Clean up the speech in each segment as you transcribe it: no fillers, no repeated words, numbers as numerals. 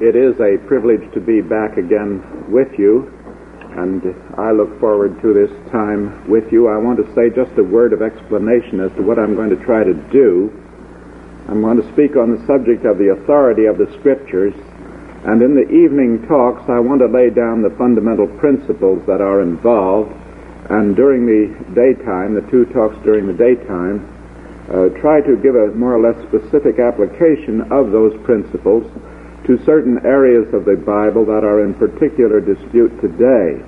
It is a privilege to be back again with you, and I look forward to this time with you. I want to say just a word of explanation as to what I'm going to try to do. I'm going to speak on the subject of the authority of the Scriptures, and in the evening talks I want to lay down the fundamental principles that are involved, and during the daytime, the two talks during the daytime, try to give a more or less specific application of those principles to certain areas of the Bible that are in particular dispute today.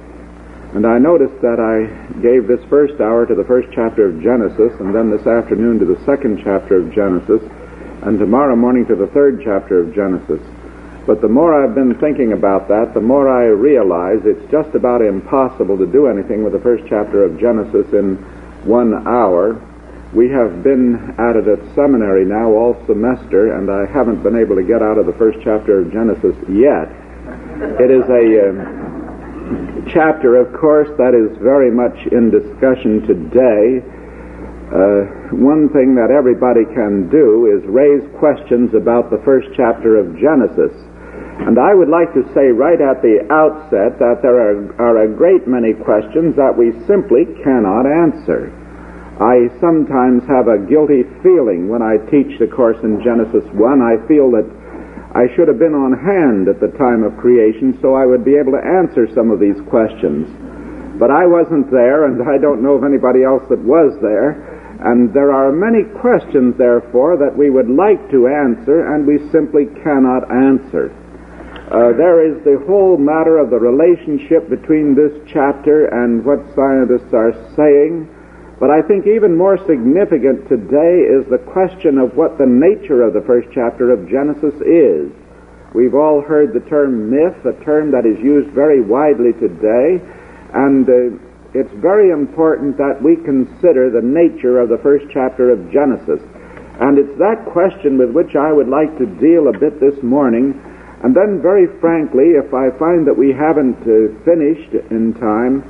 And I noticed that I gave this first hour to the first chapter of Genesis, and then this afternoon to the second chapter of Genesis, and tomorrow morning to the third chapter of Genesis. But the more I've been thinking about that, the more I realize it's just about impossible to do anything with the first chapter of Genesis in 1 hour. We have been at it at seminary now all semester, and I haven't been able to get out of the first chapter of Genesis yet. It is a chapter, of course, that is very much in discussion today. One thing that everybody can do is raise questions about the first chapter of Genesis. And I would like to say right at the outset that there are a great many questions that we simply cannot answer. I sometimes have a guilty feeling when I teach the course in Genesis 1. I feel that I should have been on hand at the time of creation so I would be able to answer some of these questions. But I wasn't there, and I don't know of anybody else that was there. And there are many questions, therefore, that we would like to answer and we simply cannot answer. There is the whole matter of the relationship between this chapter and what scientists are saying. But I think even more significant today is the question of what the nature of the first chapter of Genesis is. We've all heard the term myth, a term that is used very widely today, and it's very important that we consider the nature of the first chapter of Genesis. And it's that question with which I would like to deal a bit this morning, and then very frankly, if I find that we haven't finished in time,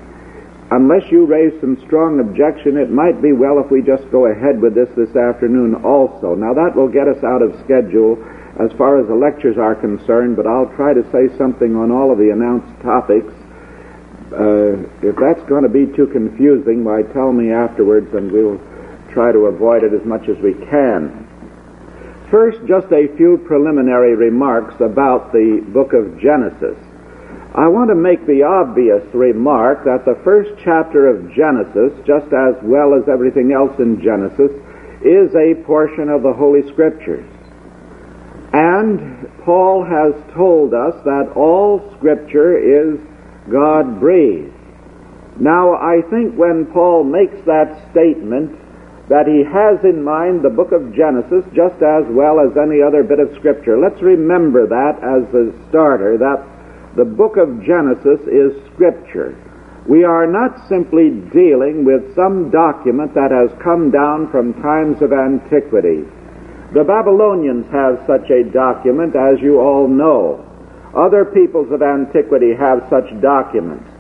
unless you raise some strong objection, it might be well if we just go ahead with this afternoon also. Now, that will get us out of schedule as far as the lectures are concerned, but I'll try to say something on all of the announced topics. If that's going to be too confusing, why, tell me afterwards, and we'll try to avoid it as much as we can. First, just a few preliminary remarks about the book of Genesis. I want to make the obvious remark that the first chapter of Genesis, just as well as everything else in Genesis, is a portion of the Holy Scriptures. And Paul has told us that all Scripture is God-breathed. Now, I think when Paul makes that statement that he has in mind the book of Genesis just as well as any other bit of Scripture, let's remember that as a starter, that the book of Genesis is Scripture. We are not simply dealing with some document that has come down from times of antiquity. The Babylonians have such a document, as you all know. Other peoples of antiquity have such documents.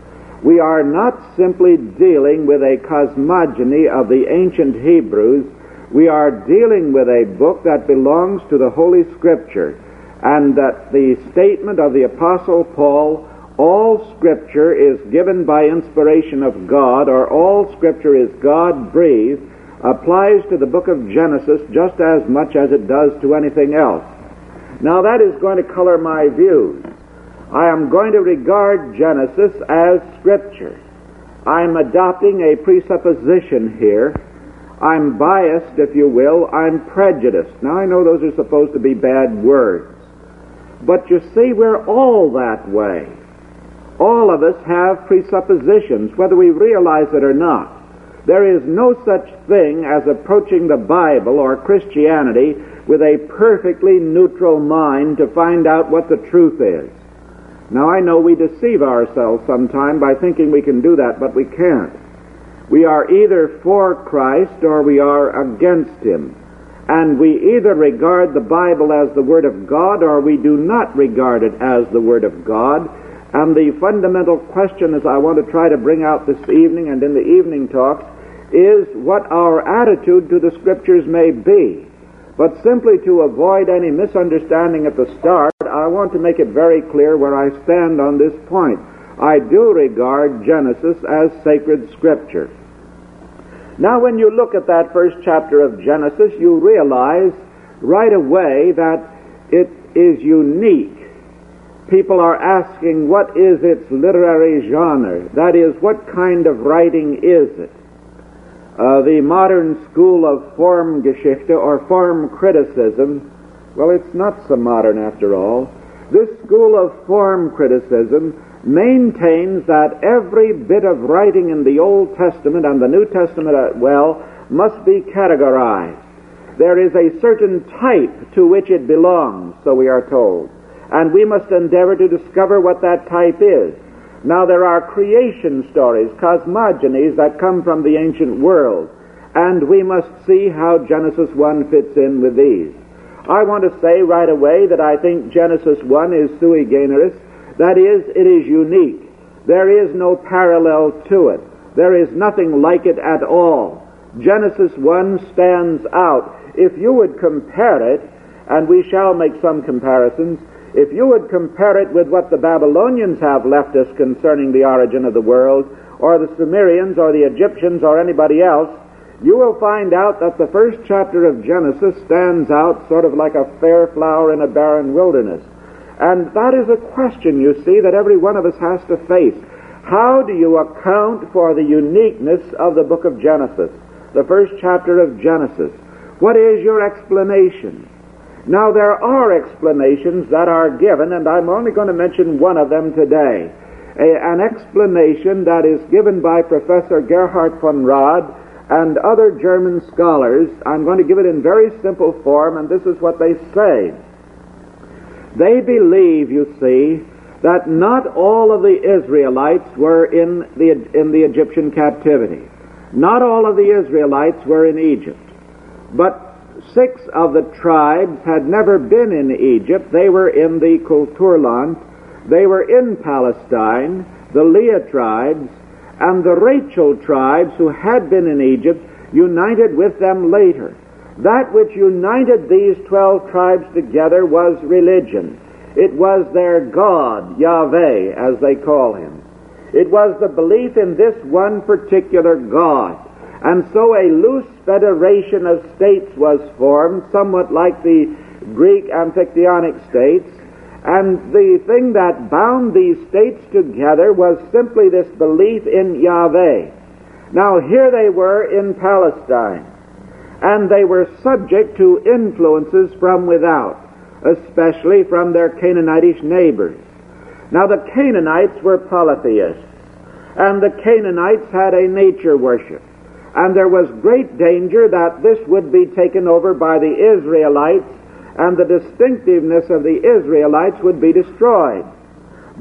We are not simply dealing with a cosmogony of the ancient Hebrews. We are dealing with a book that belongs to the Holy Scripture, and that the statement of the Apostle Paul, all Scripture is given by inspiration of God, or all Scripture is God-breathed, applies to the book of Genesis just as much as it does to anything else. Now that is going to color my views. I am going to regard Genesis as Scripture. I'm adopting a presupposition here. I'm biased, if you will. I'm prejudiced. Now I know those are supposed to be bad words. But you see, we're all that way. All of us have presuppositions, whether we realize it or not. There is no such thing as approaching the Bible or Christianity with a perfectly neutral mind to find out what the truth is. Now, I know we deceive ourselves sometimes by thinking we can do that, but we can't. We are either for Christ or we are against Him. And we either regard the Bible as the Word of God or we do not regard it as the Word of God. And the fundamental question, as I want to try to bring out this evening and in the evening talks, is what our attitude to the Scriptures may be. But simply to avoid any misunderstanding at the start, I want to make it very clear where I stand on this point. I do regard Genesis as sacred Scripture. Now, when you look at that first chapter of Genesis, you realize right away that it is unique. People are asking, what is its literary genre? That is, what kind of writing is it? The modern school of Formgeschichte, or form criticism, well, it's not so modern after all. This school of form criticism maintains that every bit of writing in the Old Testament and the New Testament as well must be categorized. There is a certain type to which it belongs, so we are told, and we must endeavor to discover what that type is. Now, there are creation stories, cosmogonies, that come from the ancient world, and we must see how Genesis 1 fits in with these. I want to say right away that I think Genesis 1 is sui generis. That is, it is unique. There is no parallel to it. There is nothing like it at all. Genesis 1 stands out. If you would compare it, and we shall make some comparisons, if you would compare it with what the Babylonians have left us concerning the origin of the world, or the Sumerians, or the Egyptians, or anybody else, you will find out that the first chapter of Genesis stands out sort of like a fair flower in a barren wilderness. And that is a question, you see, that every one of us has to face. How do you account for the uniqueness of the book of Genesis, the first chapter of Genesis? What is your explanation? Now, there are explanations that are given, and I'm only going to mention one of them today. An explanation that is given by Professor Gerhard von Rad and other German scholars. I'm going to give it in very simple form, and this is what they say. They believe, you see, that not all of the Israelites were in the Egyptian captivity. Not all of the Israelites were in Egypt. But 6 of the tribes had never been in Egypt. They were in the Kulturland. They were in Palestine, the Leah tribes, and the Rachel tribes who had been in Egypt united with them later. That which united these 12 tribes together was religion. It was their God, Yahweh, as they call him. It was the belief in this one particular God. And so a loose federation of states was formed, somewhat like the Greek Amphictyonic states. And the thing that bound these states together was simply this belief in Yahweh. Now, here they were in Palestine, and they were subject to influences from without, especially from their Canaanitish neighbors. Now, the Canaanites were polytheists, and the Canaanites had a nature worship, and there was great danger that this would be taken over by the Israelites, and the distinctiveness of the Israelites would be destroyed.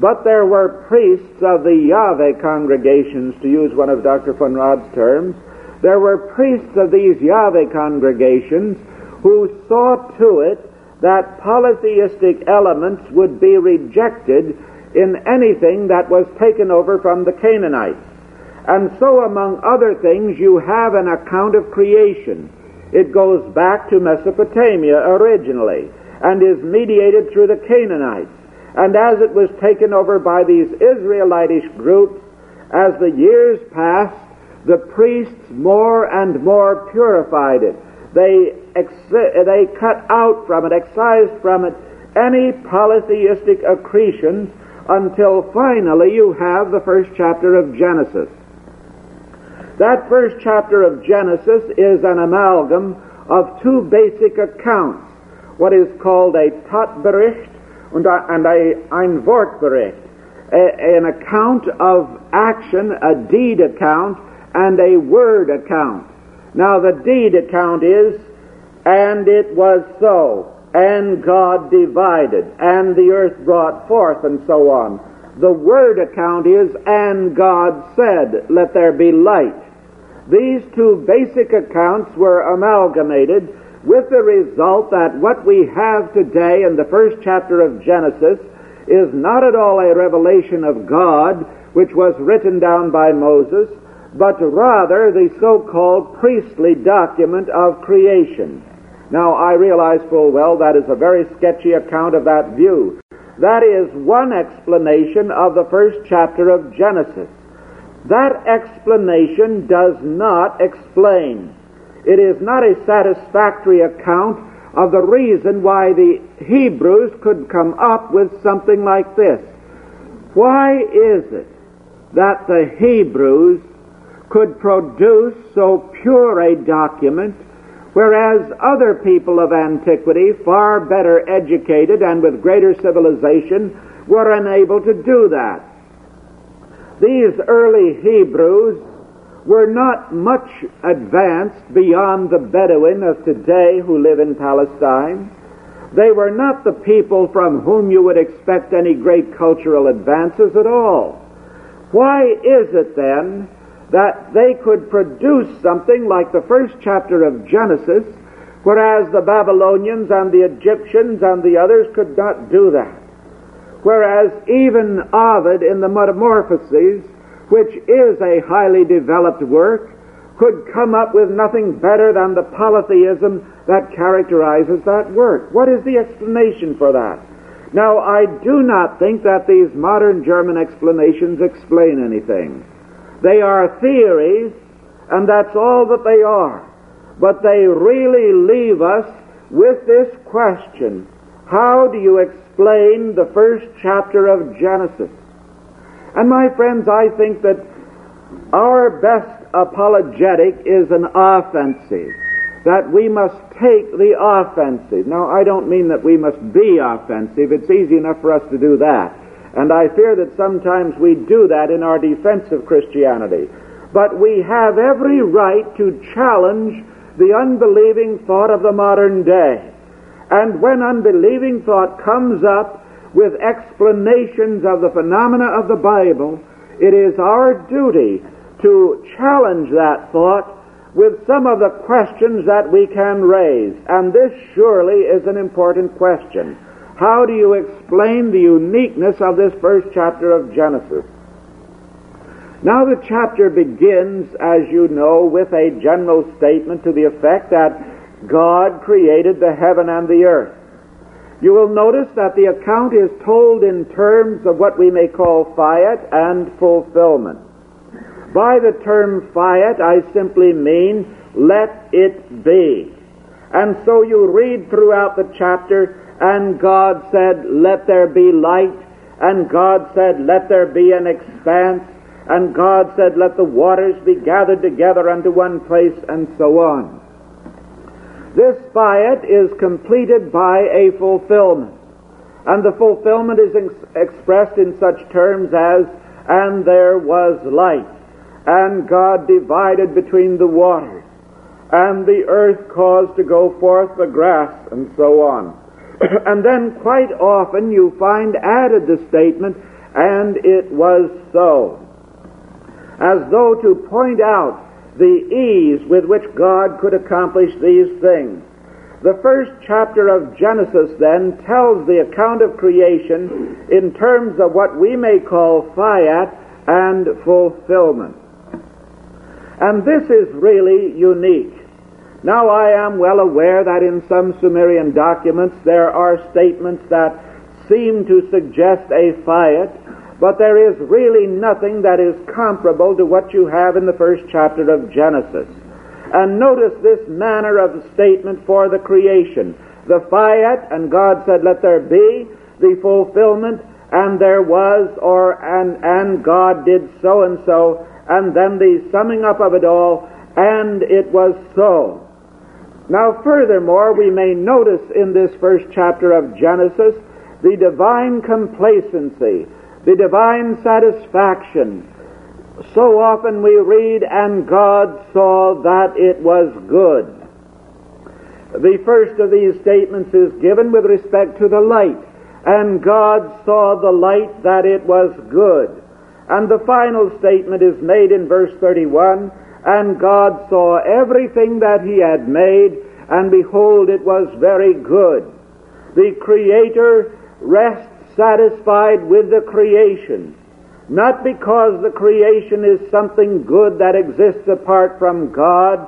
But there were priests of the Yahweh congregations, to use one of Dr. von Rad's terms. There were priests of these Yahweh congregations who saw to it that polytheistic elements would be rejected in anything that was taken over from the Canaanites. And so, among other things, you have an account of creation. It goes back to Mesopotamia originally and is mediated through the Canaanites. And as it was taken over by these Israelitish groups, as the years passed, the priests more and more purified it. They cut out from it, excised from it, any polytheistic accretions until finally you have the first chapter of Genesis. That first chapter of Genesis is an amalgam of 2 basic accounts, what is called a Tatbericht and a Einwortbericht, an account of action, a deed account, and a word account. Now the deed account is, and it was so, and God divided, and the earth brought forth, and so on. The word account is, and God said, let there be light. These two basic accounts were amalgamated with the result that what we have today in the first chapter of Genesis is not at all a revelation of God, which was written down by Moses, but rather the so-called priestly document of creation. Now, I realize full well that is a very sketchy account of that view. That is one explanation of the first chapter of Genesis. That explanation does not explain. It is not a satisfactory account of the reason why the Hebrews could come up with something like this. Why is it that the Hebrews could produce so pure a document, whereas other people of antiquity, far better educated and with greater civilization, were unable to do that? These early Hebrews were not much advanced beyond the Bedouin of today who live in Palestine. They were not the people from whom you would expect any great cultural advances at all. Why is it then that they could produce something like the first chapter of Genesis, whereas the Babylonians and the Egyptians and the others could not do that? Whereas even Ovid in the Metamorphoses, which is a highly developed work, could come up with nothing better than the polytheism that characterizes that work. What is the explanation for that? Now, I do not think that these modern German explanations explain anything. They are theories, and that's all that they are. But they really leave us with this question: how do you explain the first chapter of Genesis? And my friends, I think that our best apologetic is an offensive, that we must take the offensive. Now, I don't mean that we must be offensive. It's easy enough for us to do that. And I fear that sometimes we do that in our defense of Christianity. But we have every right to challenge the unbelieving thought of the modern day. And when unbelieving thought comes up with explanations of the phenomena of the Bible, it is our duty to challenge that thought with some of the questions that we can raise. And this surely is an important question. How do you explain the uniqueness of this first chapter of Genesis? Now, the chapter begins, as you know, with a general statement to the effect that God created the heaven and the earth. You will notice that the account is told in terms of what we may call fiat and fulfillment. By the term fiat, I simply mean, let it be. And so you read throughout the chapter, and God said, let there be light, and God said, let there be an expanse, and God said, let the waters be gathered together unto one place, and so on. This fiat is completed by a fulfillment, and the fulfillment is expressed in such terms as, and there was light, and God divided between the waters, and the earth caused to go forth the grass, and so on. And then quite often you find added the statement, and it was so, as though to point out the ease with which God could accomplish these things. The first chapter of Genesis then tells the account of creation in terms of what we may call fiat and fulfillment. And this is really unique. Now, I am well aware that in some Sumerian documents there are statements that seem to suggest a fiat, but there is really nothing that is comparable to what you have in the first chapter of Genesis. And notice this manner of statement for the creation. The fiat, and God said, let there be. The fulfillment, and there was, and God did so and so. And then the summing up of it all, and it was so. Now, furthermore, we may notice in this first chapter of Genesis the divine complacency, the divine satisfaction so often we read, "And God saw that it was good." The first of these statements is given with respect to the light. "And God saw the light that it was good." And the final statement is made in verse 31, "And God saw everything that he had made, and behold, it was very good." The Creator rests satisfied with the creation, not because the creation is something good that exists apart from God,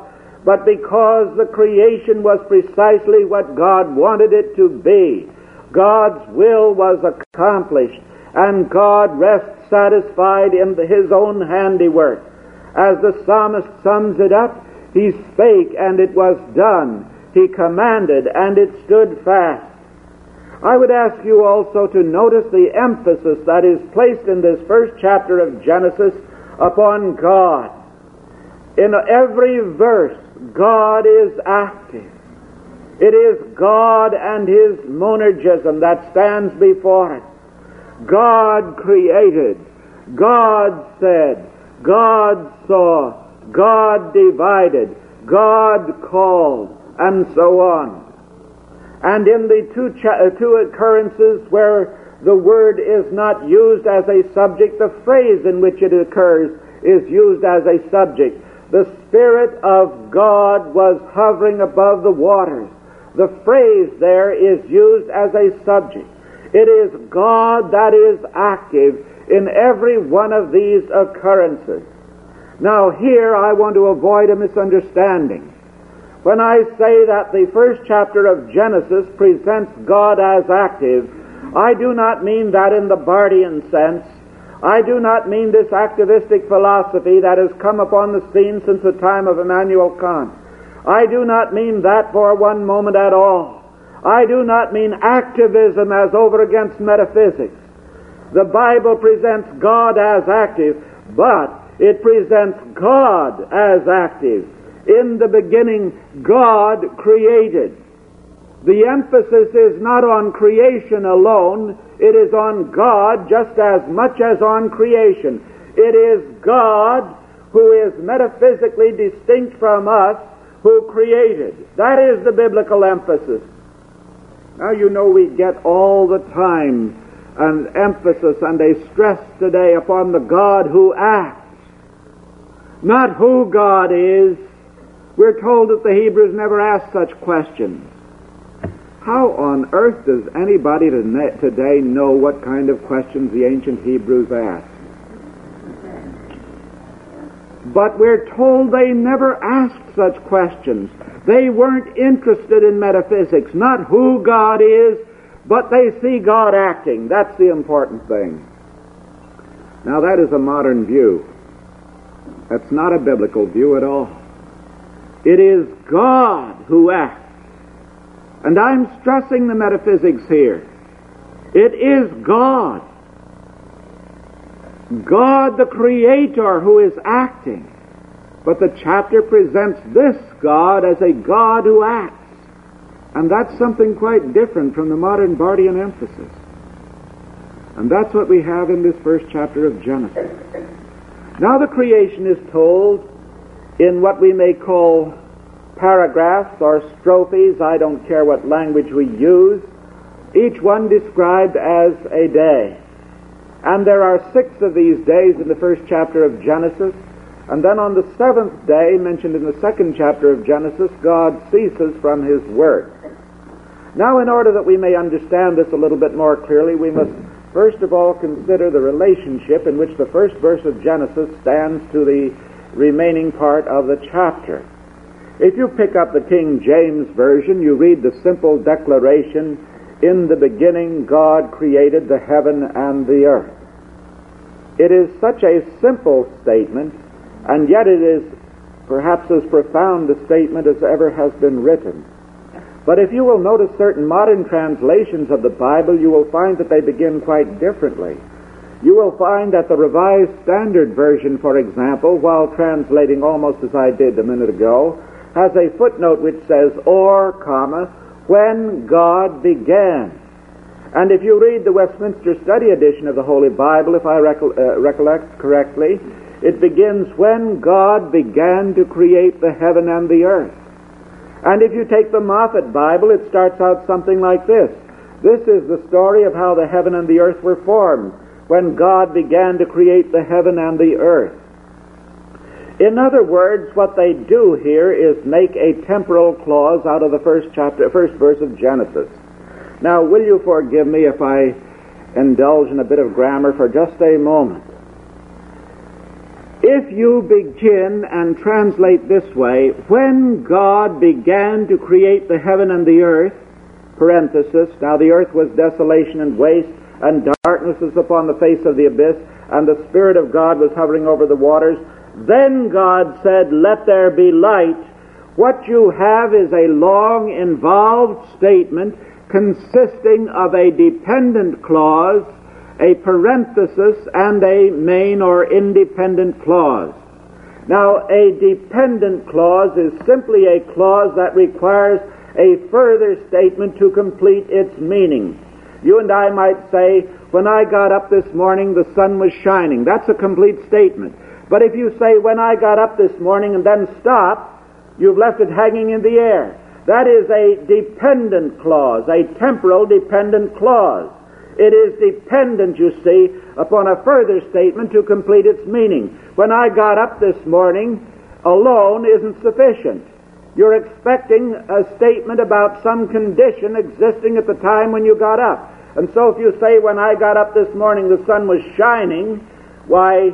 but because the creation was precisely what God wanted it to be. God's will was accomplished, and God rests satisfied in his own handiwork. As the psalmist sums it up, "He spake, and it was done. He commanded, and it stood fast." I would ask you also to notice the emphasis that is placed in this first chapter of Genesis upon God. In every verse, God is active. It is God and his monergism that stands before it. God created. God said. God saw. God divided. God called. And so on. And in the two occurrences where the word is not used as a subject, the phrase in which it occurs is used as a subject. "The Spirit of God was hovering above the waters." The phrase there is used as a subject. It is God that is active in every one of these occurrences. Now here I want to avoid a misunderstanding. When I say that the first chapter of Genesis presents God as active, I do not mean that in the Barthian sense. I do not mean this activistic philosophy that has come upon the scene since the time of Immanuel Kant. I do not mean that for one moment at all. I do not mean activism as over against metaphysics. The Bible presents God as active, but it presents God as active. In the beginning, God created. The emphasis is not on creation alone. It is on God just as much as on creation. It is God who is metaphysically distinct from us who created. That is the biblical emphasis. Now you know we get all the time an emphasis and a stress today upon the God who acts. Not who God is. We're told that the Hebrews never asked such questions. How on earth does anybody today know what kind of questions the ancient Hebrews asked? But we're told they never asked such questions. They weren't interested in metaphysics, not who God is, but they see God acting. That's the important thing. Now that is a modern view. That's not a biblical view at all. It is God who acts. And I'm stressing the metaphysics here. It is God. God the Creator who is acting. But the chapter presents this God as a God who acts. And that's something quite different from the modern Barthian emphasis. And that's what we have in this first chapter of Genesis. Now the creation is told in what we may call paragraphs or strophes, I don't care what language we use, each one described as a day. And there are 6 of these days in the first chapter of Genesis, and then on the 7th day, mentioned in the 2nd chapter of Genesis, God ceases from his work. Now in order that we may understand this a little bit more clearly, we must first of all consider the relationship in which the first verse of Genesis stands to the remaining part of the chapter. If you pick up the King James Version, you read the simple declaration, "In the beginning God created the heaven and the earth." It is such a simple statement, and yet it is perhaps as profound a statement as ever has been written. But if you will notice certain modern translations of the Bible, you will find that they begin quite differently. You will find that the Revised Standard Version, for example, while translating almost as I did a minute ago, has a footnote which says, "or, comma, when God began." And if you read the Westminster Study Edition of the Holy Bible, if I recollect correctly, It begins when God began to create the heaven and the earth. And if you take the Moffat Bible, it starts out something like this. This is the story of how the heaven and the earth were formed, when God began to create the heaven and the earth. In other words, what they do here is make a temporal clause out of the first verse of Genesis. Now, will you forgive me if I indulge in a bit of grammar for just a moment? If you begin and translate this way, when God began to create the heaven and the earth, parenthesis, now the earth was desolation and waste, and darkness was upon the face of the abyss, and the Spirit of God was hovering over the waters, then God said, let there be light. What you have is a long, involved statement consisting of a dependent clause, a parenthesis, and a main or independent clause. Now, a dependent clause is simply a clause that requires a further statement to complete its meaning. You and I might say, when I got up this morning, the sun was shining. That's a complete statement. But if you say, when I got up this morning, and then stop, you've left it hanging in the air. That is a dependent clause, a temporal dependent clause. It is dependent, you see, upon a further statement to complete its meaning. When I got up this morning alone isn't sufficient. You're expecting a statement about some condition existing at the time when you got up. And so if you say, when I got up this morning the sun was shining, why,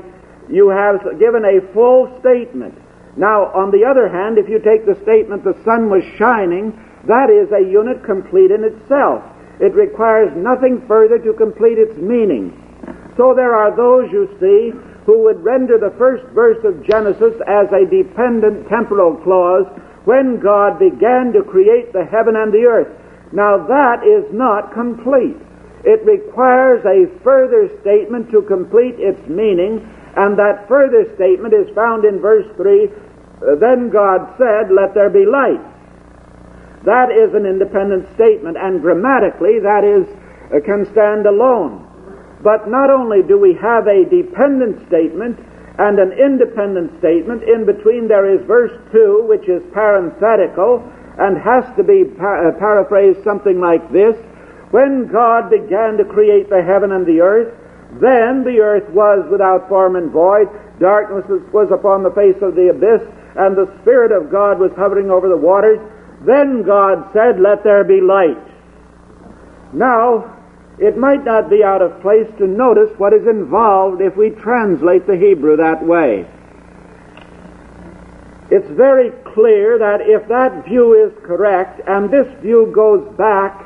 you have given a full statement. Now, on the other hand, if you take the statement the sun was shining, that is a unit complete in itself. It requires nothing further to complete its meaning. So there are those, you see, who would render the first verse of Genesis as a dependent temporal clause, when God began to create the heaven and the earth. Now that is not complete. It requires a further statement to complete its meaning, and that further statement is found in verse 3, then God said, let there be light. That is an independent statement, and grammatically that is can stand alone. But not only do we have a dependent statement and an independent statement, in between there is verse 2, which is parenthetical and has to be paraphrased something like this: when God began to create the heaven and the earth, then the earth was without form and void, darkness was upon the face of the abyss, and the Spirit of God was hovering over the waters. Then God said, let there be light. Now, it might not be out of place to notice what is involved if we translate the Hebrew that way. It's very clear that if that view is correct, and this view goes back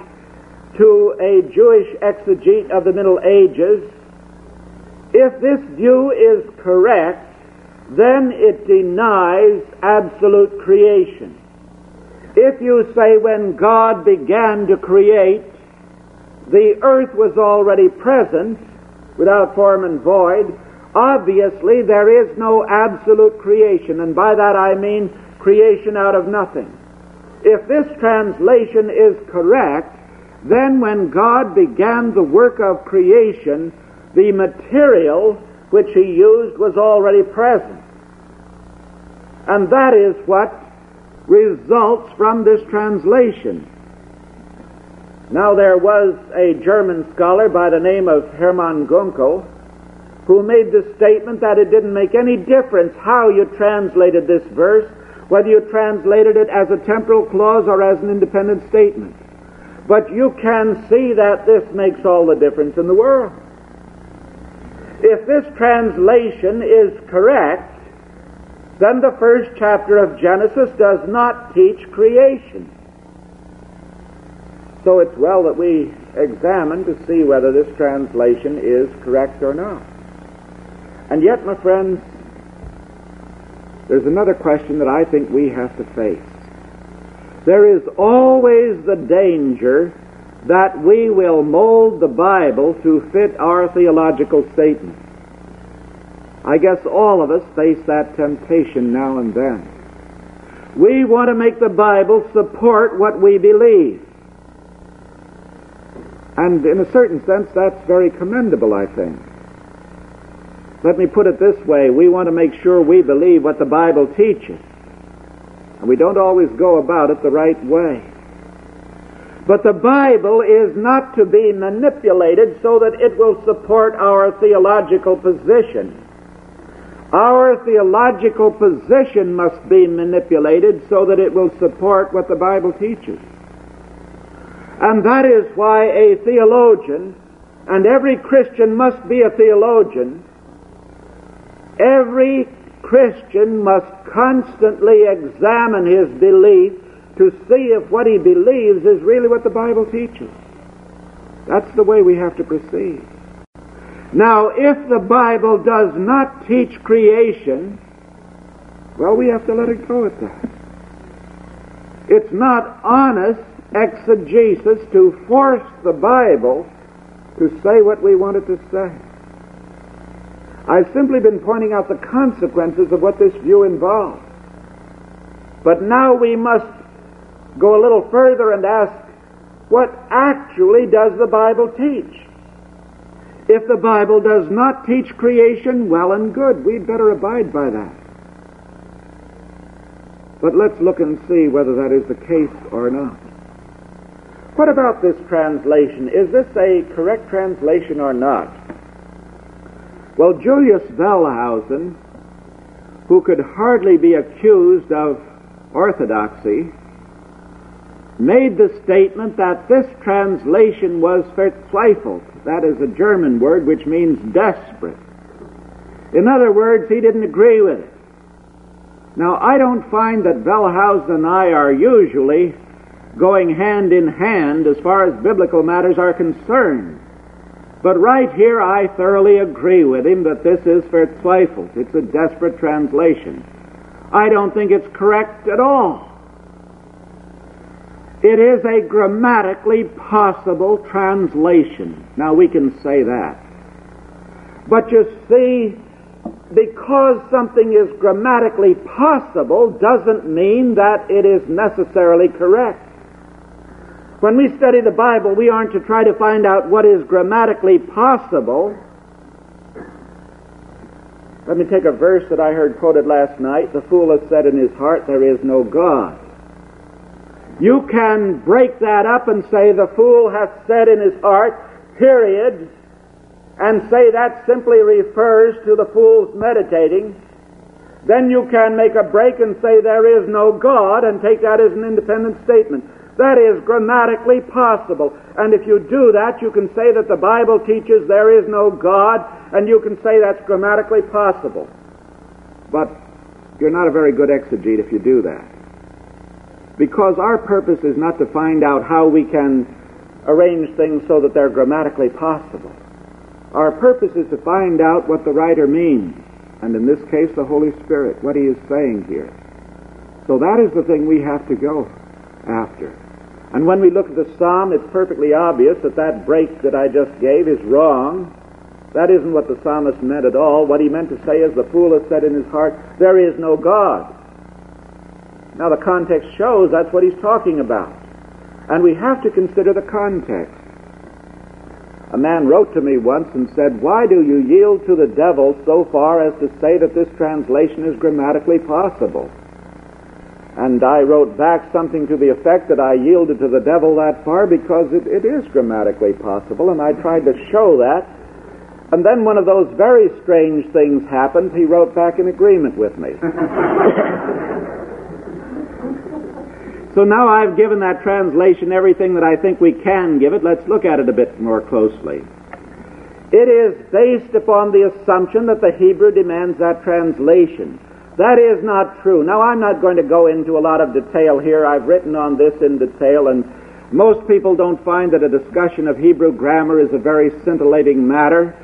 to a Jewish exegete of the Middle Ages, if this view is correct, then it denies absolute creation. If you say when God began to create, the earth was already present, without form and void, obviously there is no absolute creation, and by that I mean creation out of nothing. If this translation is correct, then when God began the work of creation, the material which he used was already present. And that is what results from this translation. Now, there was a German scholar by the name of Hermann Gunkel who made the statement that it didn't make any difference how you translated this verse, whether you translated it as a temporal clause or as an independent statement. But you can see that this makes all the difference in the world. If this translation is correct, then the first chapter of Genesis does not teach creation. So it's well that we examine to see whether this translation is correct or not. And yet, my friends, there's another question that I think we have to face. There is always the danger that we will mold the Bible to fit our theological statements. I guess all of us face that temptation now and then. We want to make the Bible support what we believe. And in a certain sense, that's very commendable, I think. Let me put it this way. We want to make sure we believe what the Bible teaches. And we don't always go about it the right way. But the Bible is not to be manipulated so that it will support our theological position. Our theological position must be manipulated so that it will support what the Bible teaches. And that is why a theologian, and every Christian must be a theologian, every Christian must constantly examine his belief to see if what he believes is really what the Bible teaches. That's the way we have to proceed. Now, if the Bible does not teach creation, well, we have to let it go at that. It's not honest exegesis to force the Bible to say what we want it to say. I've simply been pointing out the consequences of what this view involves. But now we must go a little further and ask, what actually does the Bible teach? If the Bible does not teach creation, well and good, we'd better abide by that. But let's look and see whether that is the case or not. What about this translation? Is this a correct translation or not? Well, Julius Wellhausen, who could hardly be accused of orthodoxy, made the statement that this translation was verzweifelt. That is a German word which means desperate. In other words, he didn't agree with it. Now, I don't find that Wellhausen and I are usually going hand in hand as far as biblical matters are concerned. But right here, I thoroughly agree with him that this is verzweifelt. It's a desperate translation. I don't think it's correct at all. It is a grammatically possible translation. Now, we can say that. But you see, because something is grammatically possible doesn't mean that it is necessarily correct. When we study the Bible, we aren't to try to find out what is grammatically possible. Let me take a verse that I heard quoted last night. The fool has said in his heart, there is no God. You can break that up and say, the fool hath said in his heart, period, and say that simply refers to the fool's meditating. Then you can make a break and say, there is no God, and take that as an independent statement. That is grammatically possible. And if you do that, you can say that the Bible teaches there is no God, and you can say that's grammatically possible. But you're not a very good exegete if you do that. Because our purpose is not to find out how we can arrange things so that they're grammatically possible. Our purpose is to find out what the writer means, and in this case, the Holy Spirit, what he is saying here. So that is the thing we have to go after. And when we look at the Psalm, it's perfectly obvious that that break that I just gave is wrong. That isn't what the psalmist meant at all. What he meant to say is, the fool has said in his heart, there is no God. Now, the context shows that's what he's talking about. And we have to consider the context. A man wrote to me once and said, why do you yield to the devil so far as to say that this translation is grammatically possible? And I wrote back something to the effect that I yielded to the devil that far because it is grammatically possible, and I tried to show that. And then one of those very strange things happened. He wrote back in agreement with me. So now I've given that translation everything that I think we can give it. Let's look at it a bit more closely. It is based upon the assumption that the Hebrew demands that translation. That is not true. Now, I'm not going to go into a lot of detail here. I've written on this in detail, and most people don't find that a discussion of Hebrew grammar is a very scintillating matter.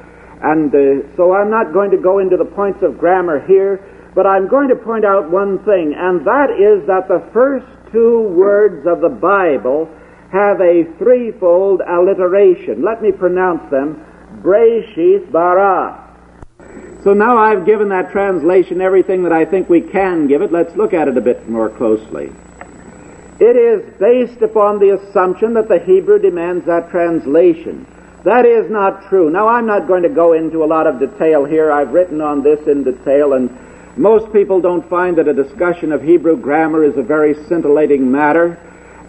And so I'm not going to go into the points of grammar here, but I'm going to point out one thing, and that is that the first two words of the Bible have a threefold alliteration. Let me pronounce them: Breshith bara. So now I've given that translation everything that I think we can give it. Let's look at it a bit more closely. It is based upon the assumption that the Hebrew demands that translation. That is not true. Now, I'm not going to go into a lot of detail here. I've written on this in detail, and most people don't find that a discussion of Hebrew grammar is a very scintillating matter.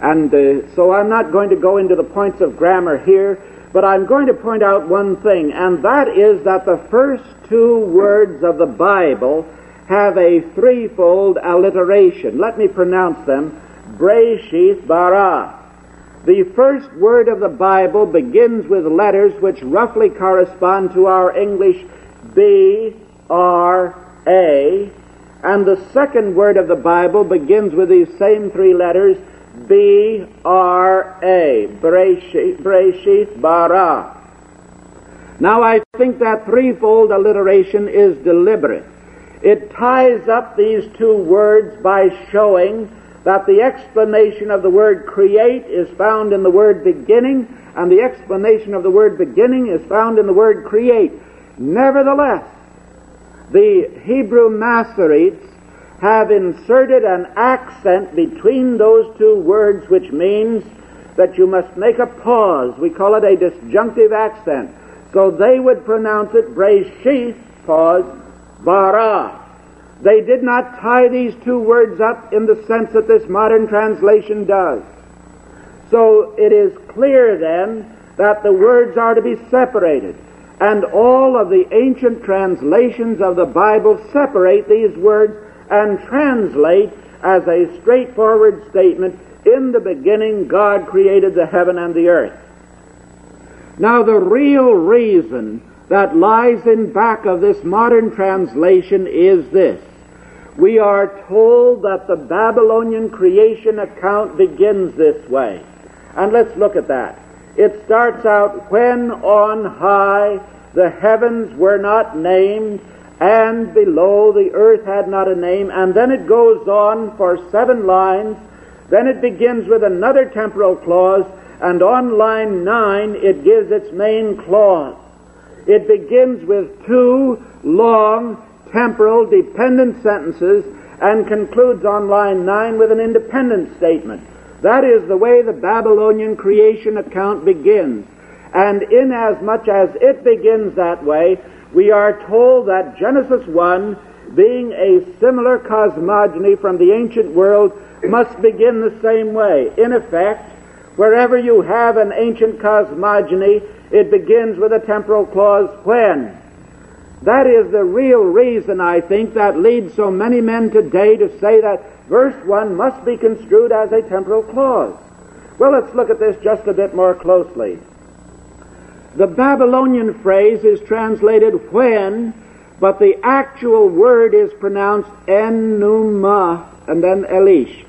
And so I'm not going to go into the points of grammar here, but I'm going to point out one thing, and that is that the first two words of the Bible have a threefold alliteration. Let me pronounce them. Breshith bara. The first word of the Bible begins with letters which roughly correspond to our English B, R, A, and the second word of the Bible begins with these same three letters, B, R, A, Breshith bara. Now I think that threefold alliteration is deliberate. It ties up these two words by showing that the explanation of the word create is found in the word beginning, and the explanation of the word beginning is found in the word create. Nevertheless, the Hebrew Masoretes have inserted an accent between those two words, which means that you must make a pause. We call it a disjunctive accent. So they would pronounce it Breshith, pause, bara. They did not tie these two words up in the sense that this modern translation does. So it is clear then that the words are to be separated, and all of the ancient translations of the Bible separate these words and translate as a straightforward statement, in the beginning God created the heaven and the earth. Now the real reason that lies in back of this modern translation is this. We are told that the Babylonian creation account begins this way. And let's look at that. It starts out, when on high the heavens were not named, and below the earth had not a name. And then it goes on for 7 lines. Then it begins with another temporal clause, and on line 9 it gives its main clause. It begins with 2 long temporal dependent sentences and concludes on line 9 with an independent statement. That is the way the Babylonian creation account begins. And inasmuch as it begins that way, we are told that Genesis 1, being a similar cosmogony from the ancient world, must begin the same way. In effect, wherever you have an ancient cosmogony, it begins with a temporal clause, when. That is the real reason, I think, that leads so many men today to say that verse 1 must be construed as a temporal clause. Well, let's look at this just a bit more closely. The Babylonian phrase is translated when, but the actual word is pronounced enuma and then elish.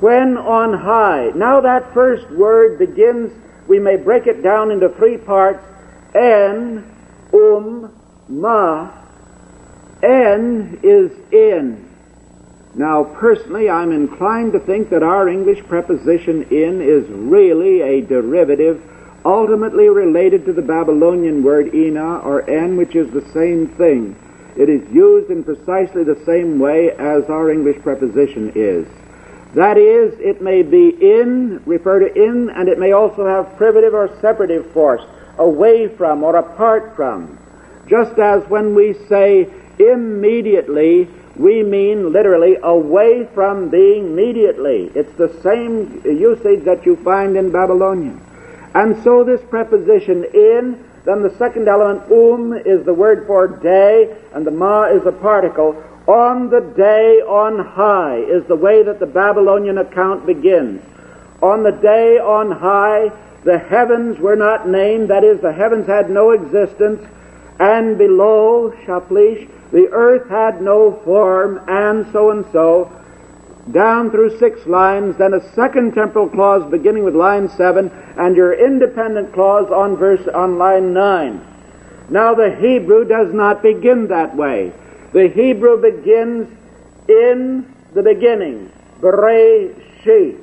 When on high. Now that first word begins. We may break it down into 3 parts. En, ma. En is in. Now, personally, I'm inclined to think that our English preposition in is really a derivative, ultimately related to the Babylonian word ina or en, which is the same thing. It is used in precisely the same way as our English preposition is. That is, it may be in, refer to in, and it may also have privative or separative force, away from or apart from. Just as when we say immediately, we mean literally away from being immediately. It's the same usage that you find in Babylonian. And so this preposition in, then the second element is the word for day, and the ma is a particle. On the day on high is the way that the Babylonian account begins. On the day on high, the heavens were not named, that is, the heavens had no existence, and below, shaplish, the earth had no form, and so, down through 6 lines, then a second temporal clause beginning with line 7, and your independent clause on line 9. Now the Hebrew does not begin that way. The Hebrew begins in the beginning, Bereshith.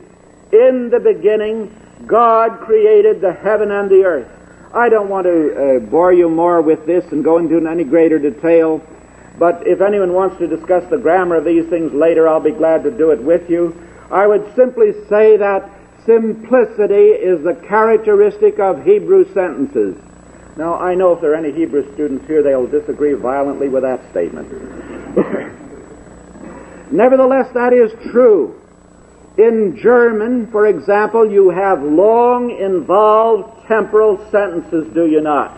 In the beginning, God created the heaven and the earth. I don't want to bore you more with this and go into any greater detail, but if anyone wants to discuss the grammar of these things later, I'll be glad to do it with you. I would simply say that simplicity is the characteristic of Hebrew sentences. Now, I know if there are any Hebrew students here, they'll disagree violently with that statement. Nevertheless, that is true. In German, for example, you have long, involved, temporal sentences, do you not?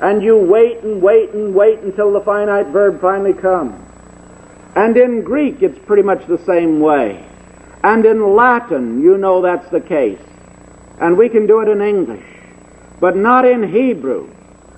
And you wait and wait and wait until the finite verb finally comes. And in Greek, it's pretty much the same way. And in Latin, you know that's the case. And we can do it in English, but not in Hebrew.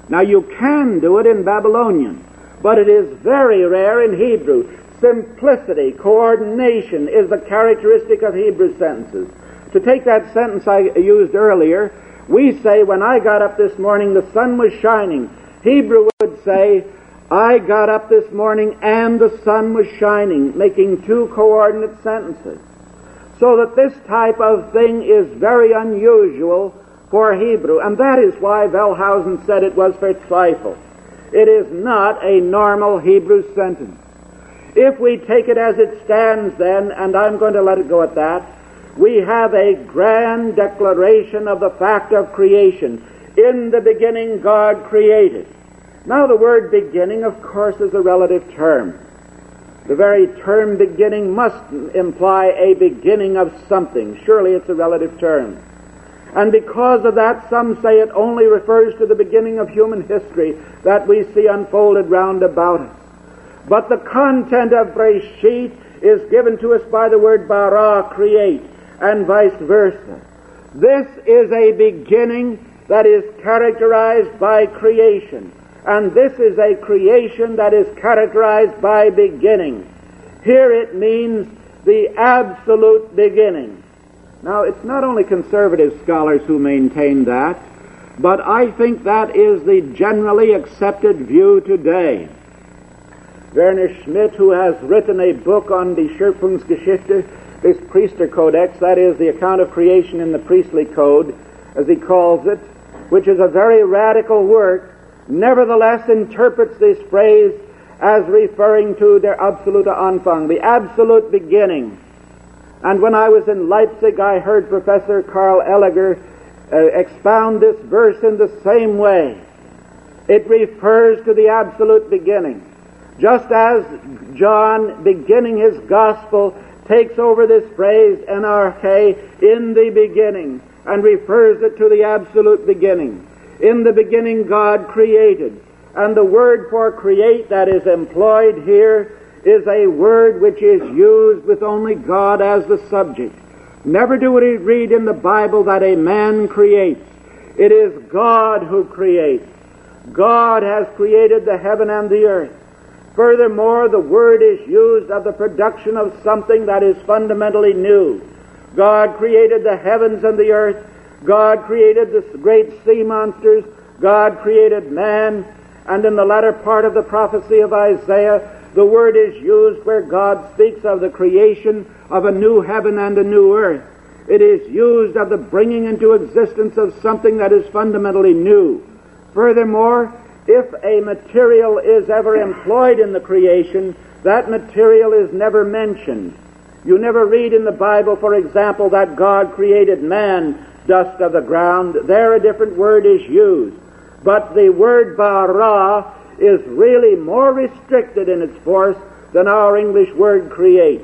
Now, you can do it in Babylonian, but it is very rare in Hebrew. Simplicity, coordination is the characteristic of Hebrew sentences. To take that sentence I used earlier, we say, when I got up this morning, the sun was shining. Hebrew would say, I got up this morning and the sun was shining, making two coordinate sentences. So that this type of thing is very unusual for Hebrew, and that is why Wellhausen said it was verteufelt. It is not a normal Hebrew sentence. If we take it as it stands then, and I'm going to let it go at that, we have a grand declaration of the fact of creation. In the beginning God created. Now the word beginning, of course, is a relative term. The very term beginning must imply a beginning of something. Surely it's a relative term. And because of that, some say it only refers to the beginning of human history that we see unfolded round about us. But the content of Breshit is given to us by the word bara, create, and vice versa. This is a beginning that is characterized by creation, and this is a creation that is characterized by beginning. Here it means the absolute beginning. Now, it's not only conservative scholars who maintain that, but I think that is the generally accepted view today. Werner Schmidt, who has written a book on die Schöpfungsgeschichte, this Priester Codex, that is the account of creation in the priestly code, as he calls it, which is a very radical work, nevertheless interprets this phrase as referring to der absolute Anfang, the absolute beginning. And when I was in Leipzig, I heard Professor Carl Elliger expound this verse in the same way. It refers to the absolute beginning. Just as John, beginning his gospel, takes over this phrase, NRK, in the beginning, and refers it to the absolute beginning. In the beginning God created. And the word for create that is employed here is a word which is used with only God as the subject. Never do we read in the Bible that a man creates. It is God who creates. God has created the heaven and the earth. Furthermore, the word is used of the production of something that is fundamentally new. God created the heavens and the earth. God created the great sea monsters. God created man. And in the latter part of the prophecy of Isaiah, the word is used where God speaks of the creation of a new heaven and a new earth. It is used of the bringing into existence of something that is fundamentally new. Furthermore, if a material is ever employed in the creation, that material is never mentioned. You never read in the Bible, for example, that God created man, dust of the ground. There a different word is used. But the word bara is really more restricted in its force than our English word create.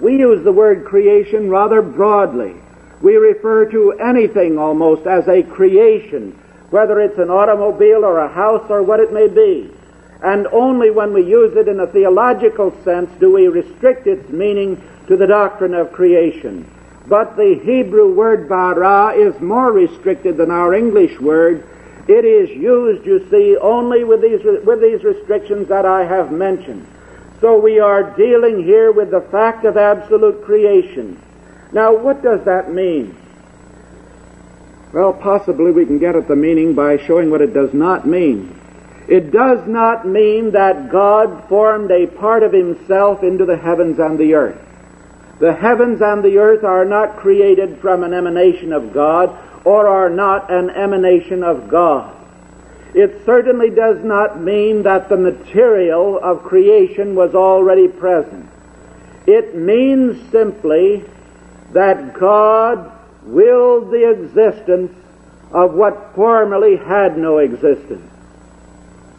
We use the word creation rather broadly. We refer to anything almost as a creation, whether it's an automobile or a house or what it may be. And only when we use it in a theological sense do we restrict its meaning to the doctrine of creation. But the Hebrew word bara is more restricted than our English word. It is used, you see, only with these restrictions that I have mentioned. So we are dealing here with the fact of absolute creation. Now, what does that mean? Well, possibly we can get at the meaning by showing what it does not mean. It does not mean that God formed a part of himself into the heavens and the earth. The heavens and the earth are not created from an emanation of God, or are not an emanation of God. It certainly does not mean that the material of creation was already present. It means simply that God willed the existence of what formerly had no existence.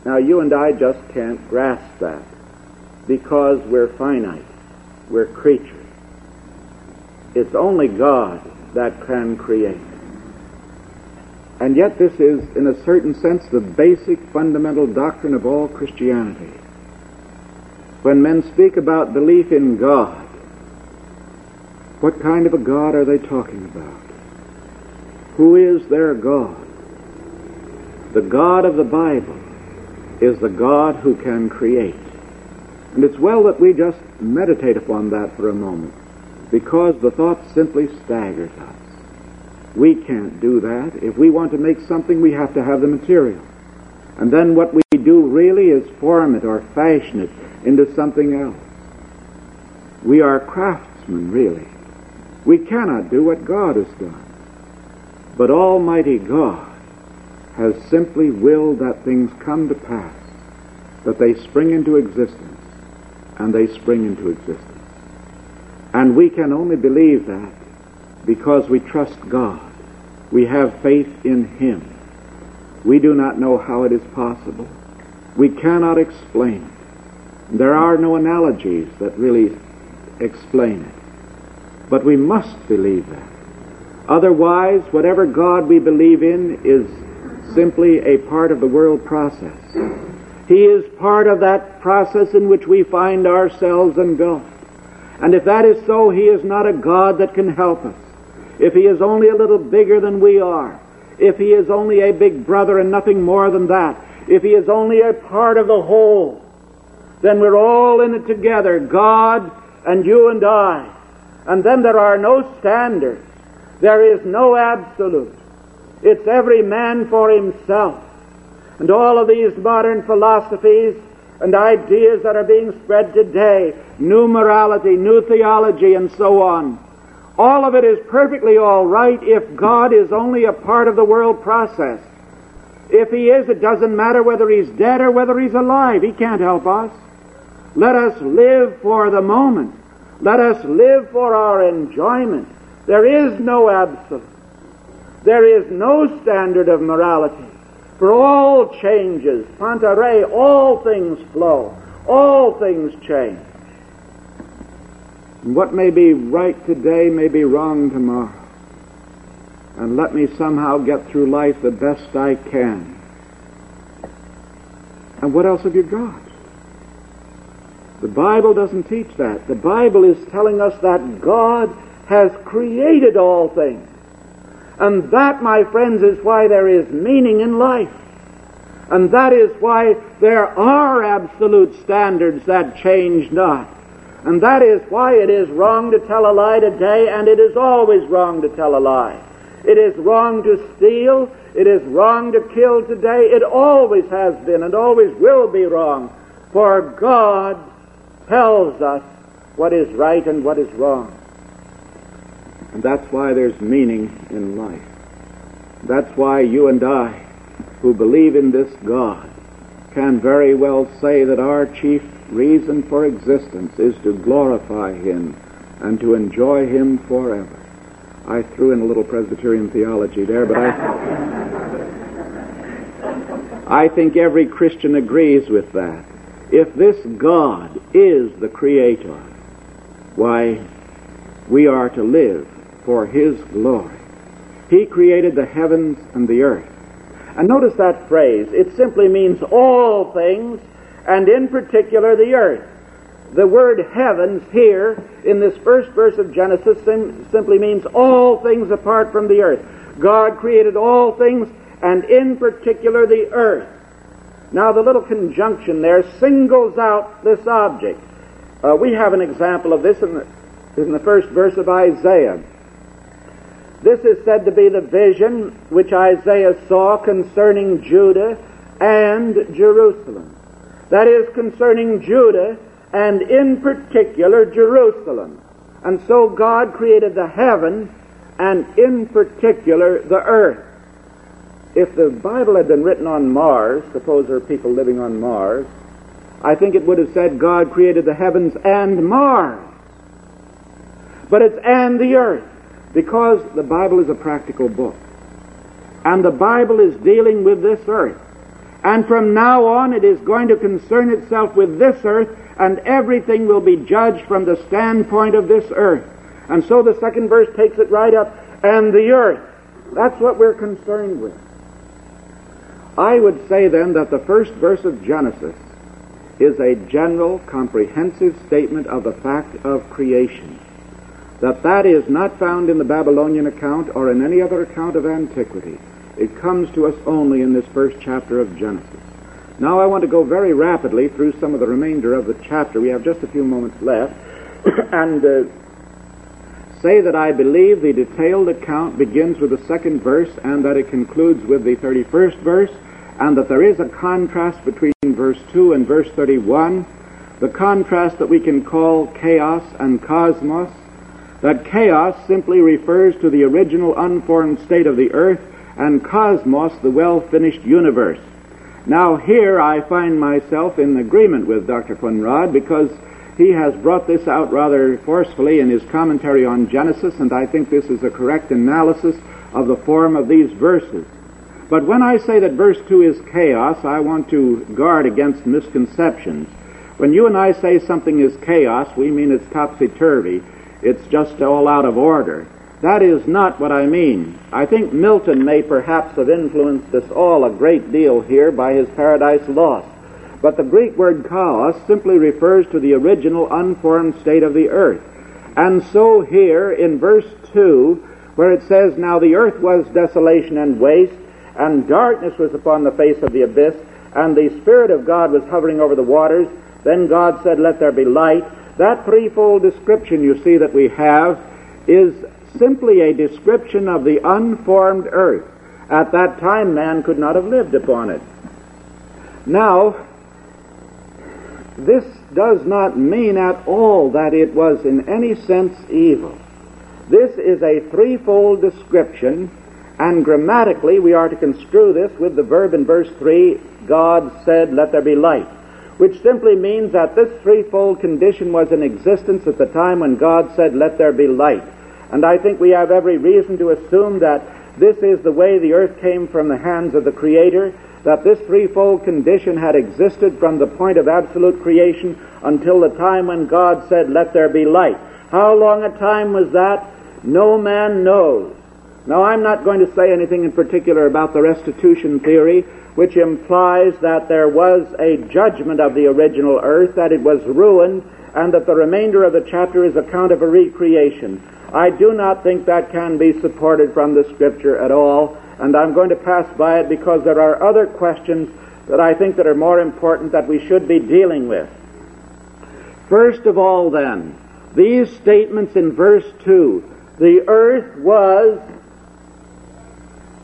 Now, you and I just can't grasp that because we're finite. We're creatures. It's only God that can create. And yet this is, in a certain sense, the basic fundamental doctrine of all Christianity. When men speak about belief in God, what kind of a God are they talking about? Who is their God? The God of the Bible is the God who can create. And it's well that we just meditate upon that for a moment, because the thought simply staggers us. We can't do that. If we want to make something, we have to have the material. And then what we do really is form it or fashion it into something else. We are craftsmen, really. We cannot do what God has done. But Almighty God has simply willed that things come to pass, that they spring into existence, and they spring into existence. And we can only believe that because we trust God. We have faith in Him. We do not know how it is possible. We cannot explain it. There are no analogies that really explain it. But we must believe that. Otherwise, whatever God we believe in is simply a part of the world process. He is part of that process in which we find ourselves engulfed. And if that is so, He is not a God that can help us. If He is only a little bigger than we are, if He is only a big brother and nothing more than that, if He is only a part of the whole, then we're all in it together, God and you and I. And then there are no standards. There is no absolute. It's every man for himself. And all of these modern philosophies and ideas that are being spread today, new morality, new theology, and so on, all of it is perfectly all right if God is only a part of the world process. If He is, it doesn't matter whether He's dead or whether He's alive. He can't help us. Let us live for the moment. Let us live for our enjoyment. There is no absolute. There is no standard of morality. For all changes, Pantare, all things flow, all things change. And what may be right today may be wrong tomorrow. And let me somehow get through life the best I can. And what else have you got? The Bible doesn't teach that. The Bible is telling us that God has created all things. And that, my friends, is why there is meaning in life. And that is why there are absolute standards that change not. And that is why it is wrong to tell a lie today, and it is always wrong to tell a lie. It is wrong to steal. It is wrong to kill today. It always has been and always will be wrong. For God tells us what is right and what is wrong. And that's why there's meaning in life. That's why you and I, who believe in this God, can very well say that our chief reason for existence is to glorify Him and to enjoy Him forever. I threw in a little Presbyterian theology there, but I think every Christian agrees with that. If this God is the Creator, why, we are to live for His glory. He created the heavens and the earth. And notice that phrase. It simply means all things, and in particular the earth. The word heavens here in this first verse of Genesis simply means all things apart from the earth. God created all things, and in particular the earth. Now the little conjunction there singles out this object. We have an example of this in the first verse of Isaiah. This is said to be the vision which Isaiah saw concerning Judah and Jerusalem. That is, concerning Judah and in particular Jerusalem. And so God created the heaven and in particular the earth. If the Bible had been written on Mars, suppose there are people living on Mars, I think it would have said God created the heavens and Mars. But it's and the earth, because the Bible is a practical book. And the Bible is dealing with this earth. And from now on it is going to concern itself with this earth, and everything will be judged from the standpoint of this earth. And so the second verse takes it right up. And the earth. That's what we're concerned with. I would say then that the first verse of Genesis is a general, comprehensive statement of the fact of creation. That is not found in the Babylonian account or in any other account of antiquity. It comes to us only in this first chapter of Genesis. Now I want to go very rapidly through some of the remainder of the chapter. We have just a few moments left. And say that I believe the detailed account begins with the second verse and that it concludes with the 31st verse, and that there is a contrast between verse 2 and verse 31, the contrast that we can call chaos and cosmos, that chaos simply refers to the original unformed state of the earth, and cosmos, the well-finished universe. Now here I find myself in agreement with Dr. von Rad, because he has brought this out rather forcefully in his commentary on Genesis, and I think this is a correct analysis of the form of these verses. But when I say that verse 2 is chaos, I want to guard against misconceptions. When you and I say something is chaos, we mean it's topsy-turvy. It's just all out of order. That is not what I mean. I think Milton may perhaps have influenced us all a great deal here by his Paradise Lost. But the Greek word chaos simply refers to the original unformed state of the earth. And so here in verse 2, where it says, Now the earth was desolation and waste, and darkness was upon the face of the abyss, and the Spirit of God was hovering over the waters. Then God said, Let there be light. That threefold description you see that we have is simply a description of the unformed earth. At that time, man could not have lived upon it. Now, this does not mean at all that it was in any sense evil. This is a threefold description, and grammatically we are to construe this with the verb in verse 3, God said, Let there be light, which simply means that this threefold condition was in existence at the time when God said, Let there be light. And I think we have every reason to assume that this is the way the earth came from the hands of the Creator, that this threefold condition had existed from the point of absolute creation until the time when God said, Let there be light. How long a time was that? No man knows. Now, I'm not going to say anything in particular about the restitution theory, which implies that there was a judgment of the original earth, that it was ruined, and that the remainder of the chapter is account of a recreation. I do not think that can be supported from the Scripture at all, and I'm going to pass by it because there are other questions that I think that are more important that we should be dealing with. First of all, then, these statements in verse 2, the earth was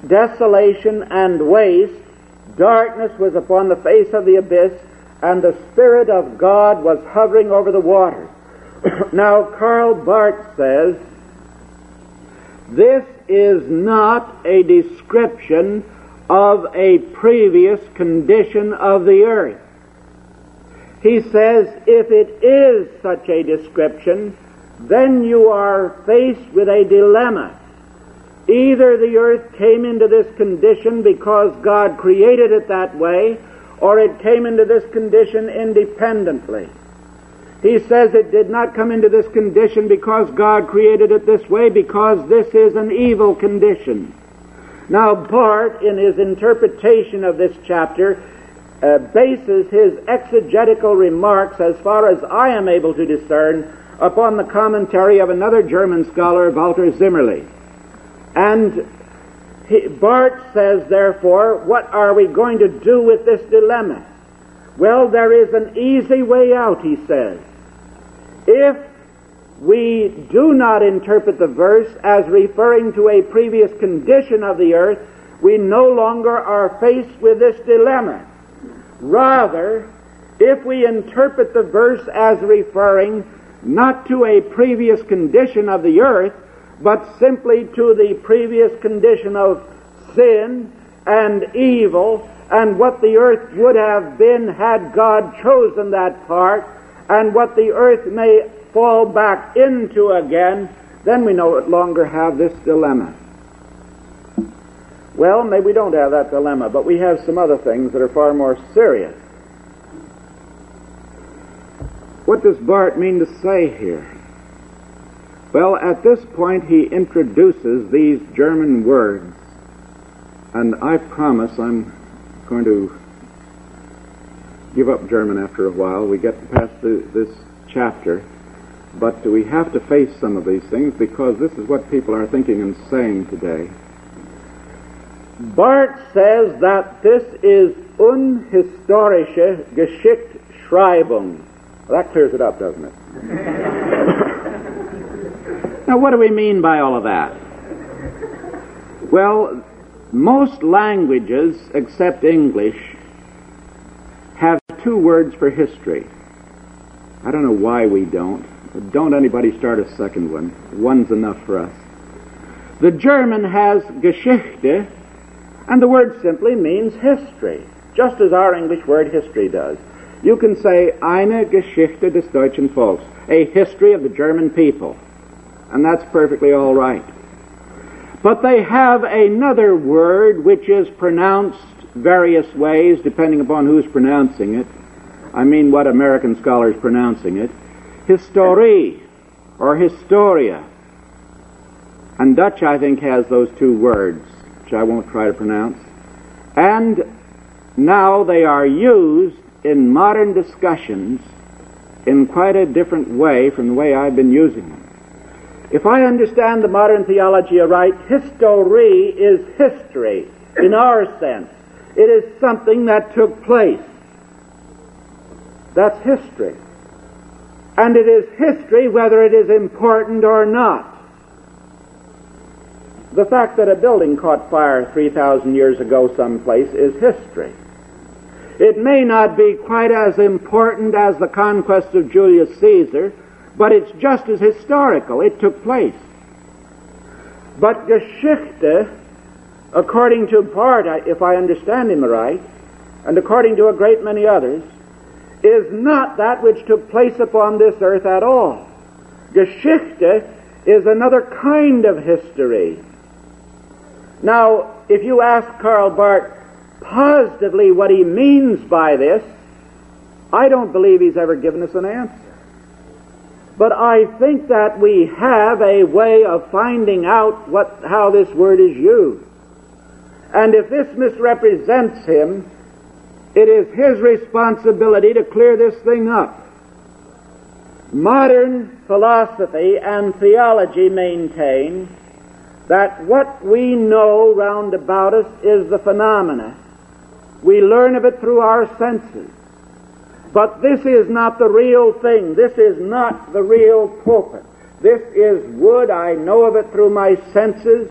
desolation and waste, darkness was upon the face of the abyss, and the Spirit of God was hovering over the water. Now, Karl Barth says, this is not a description of a previous condition of the earth. He says, if it is such a description, then you are faced with a dilemma. Either the earth came into this condition because God created it that way, or it came into this condition independently. He says it did not come into this condition because God created it this way, because this is an evil condition. Now, Barth, in his interpretation of this chapter, bases his exegetical remarks, as far as I am able to discern, upon the commentary of another German scholar, Walter Zimmerli. And Barth says, therefore, what are we going to do with this dilemma? Well, there is an easy way out, he says. If we do not interpret the verse as referring to a previous condition of the earth, we no longer are faced with this dilemma. Rather, if we interpret the verse as referring not to a previous condition of the earth, but simply to the previous condition of sin and evil and what the earth would have been had God chosen that part, and what the earth may fall back into again, then we no longer have this dilemma. Well, maybe we don't have that dilemma, but we have some other things that are far more serious. What does Barth mean to say here? Well, at this point he introduces these German words, and I promise I'm going to give up German after a while. We get past this chapter, but we have to face some of these things because this is what people are thinking and saying today. Barth says that this is unhistorische Geschichtsschreibung. Well, that clears it up, doesn't it? Now, what do we mean by all of that? Well, most languages, except English, have two words for history. I don't know why we don't. Don't anybody start a second one. One's enough for us. The German has Geschichte, and the word simply means history, just as our English word history does. You can say, eine Geschichte des deutschen Volks, a history of the German people. And that's perfectly all right. But they have another word which is pronounced various ways depending upon who's pronouncing it. I mean what American scholars pronouncing it. Historie or Historia. And Dutch, I think, has those two words, which I won't try to pronounce. And now they are used in modern discussions in quite a different way from the way I've been using them. If I understand the modern theology aright, history is history in our sense. It is something that took place. That's history. And it is history whether it is important or not. The fact that a building caught fire 3,000 years ago someplace is history. It may not be quite as important as the conquest of Julius Caesar, but it's just as historical. It took place. But Geschichte, according to Barth, if I understand him right, and according to a great many others, is not that which took place upon this earth at all. Geschichte is another kind of history. Now, if you ask Karl Barth positively what he means by this, I don't believe he's ever given us an answer. But I think that we have a way of finding out how this word is used. And if this misrepresents him, it is his responsibility to clear this thing up. Modern philosophy and theology maintain that what we know round about us is the phenomena. We learn of it through our senses. But this is not the real thing. This is not the real pulpit. This is wood. I know of it through my senses.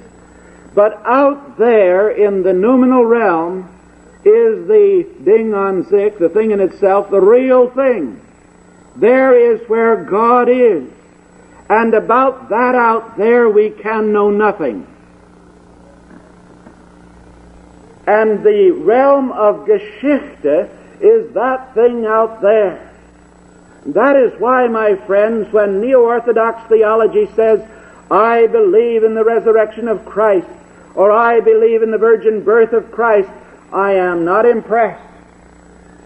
But out there in the noumenal realm is the Ding an sich, the thing in itself, the real thing. There is where God is. And about that out there we can know nothing. And the realm of Geschichte is that thing out there. That is why, my friends, when Neo-Orthodox theology says, I believe in the resurrection of Christ, or I believe in the virgin birth of Christ, I am not impressed,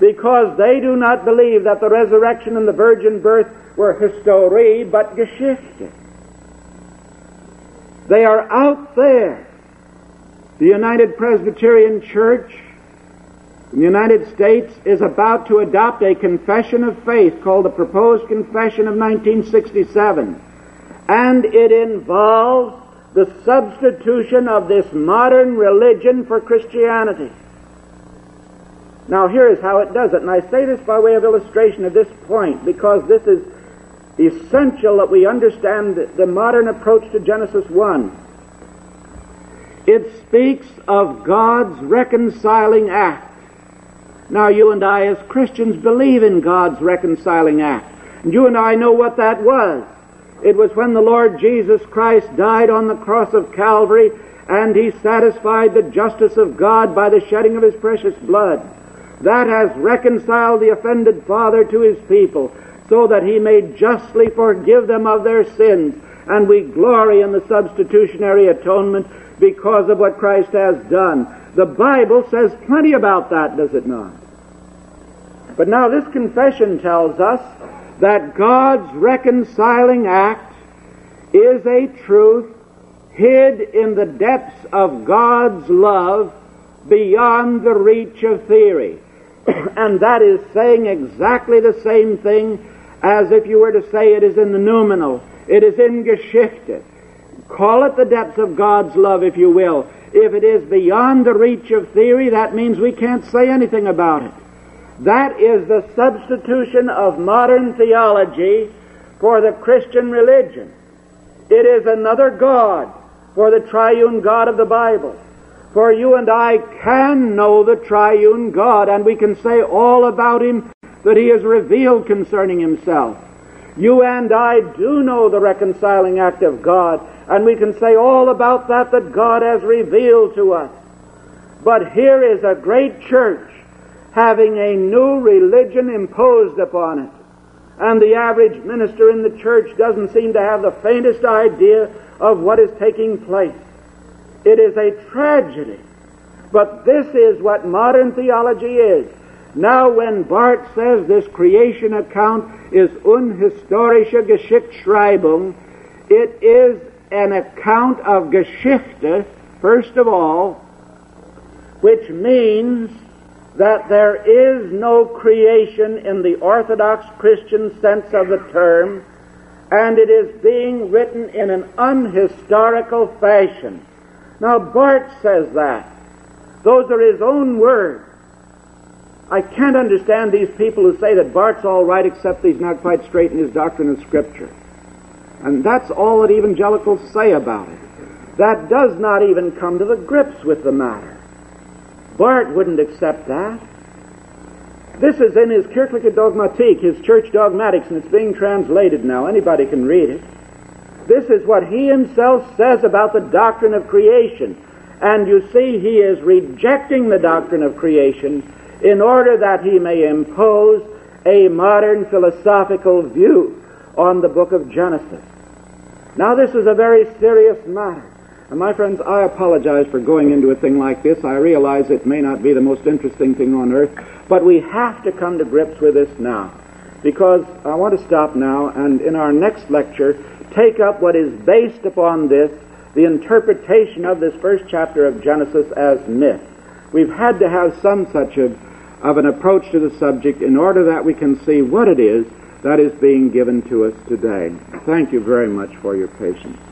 because they do not believe that the resurrection and the virgin birth were historie, but Geschichte. They are out there. The United Presbyterian Church in the United States is about to adopt a confession of faith called the Proposed Confession of 1967. And it involves the substitution of this modern religion for Christianity. Now here is how it does it. And I say this by way of illustration at this point because this is essential that we understand the modern approach to Genesis 1. It speaks of God's reconciling act. Now, you and I as Christians believe in God's reconciling act. And you and I know what that was. It was when the Lord Jesus Christ died on the cross of Calvary and He satisfied the justice of God by the shedding of His precious blood. That has reconciled the offended Father to His people so that He may justly forgive them of their sins and we glory in the substitutionary atonement because of what Christ has done. The Bible says plenty about that, does it not? But now this confession tells us that God's reconciling act is a truth hid in the depths of God's love beyond the reach of theory. And that is saying exactly the same thing as if you were to say it is in the noumenal. It is in Geschichte. Call it the depths of God's love, if you will. If it is beyond the reach of theory, that means we can't say anything about it. That is the substitution of modern theology for the Christian religion. It is another God for the triune God of the Bible. For you and I can know the triune God, and we can say all about Him that He has revealed concerning Himself. You and I do know the reconciling act of God, and we can say all about that God has revealed to us. But here is a great church having a new religion imposed upon it. And the average minister in the church doesn't seem to have the faintest idea of what is taking place. It is a tragedy. But this is what modern theology is. Now when Barth says this creation account is unhistorische Geschichtsschreibung, it is an account of Geschichte, first of all, which means that there is no creation in the Orthodox Christian sense of the term, and it is being written in an unhistorical fashion. Now, Barth says that. Those are his own words. I can't understand these people who say that Barth's all right except he's not quite straight in his doctrine of Scripture. And that's all that evangelicals say about it. That does not even come to the grips with the matter. Barth wouldn't accept that. This is in his Kirchliche Dogmatik, his Church Dogmatics, and it's being translated now. Anybody can read it. This is what he himself says about the doctrine of creation. And you see, he is rejecting the doctrine of creation in order that he may impose a modern philosophical view on the book of Genesis. Now, this is a very serious matter. And my friends, I apologize for going into a thing like this. I realize it may not be the most interesting thing on earth, but we have to come to grips with this now, because I want to stop now and in our next lecture take up what is based upon this, the interpretation of this first chapter of Genesis as myth. We've had to have some such of an approach to the subject in order that we can see what it is that is being given to us today. Thank you very much for your patience.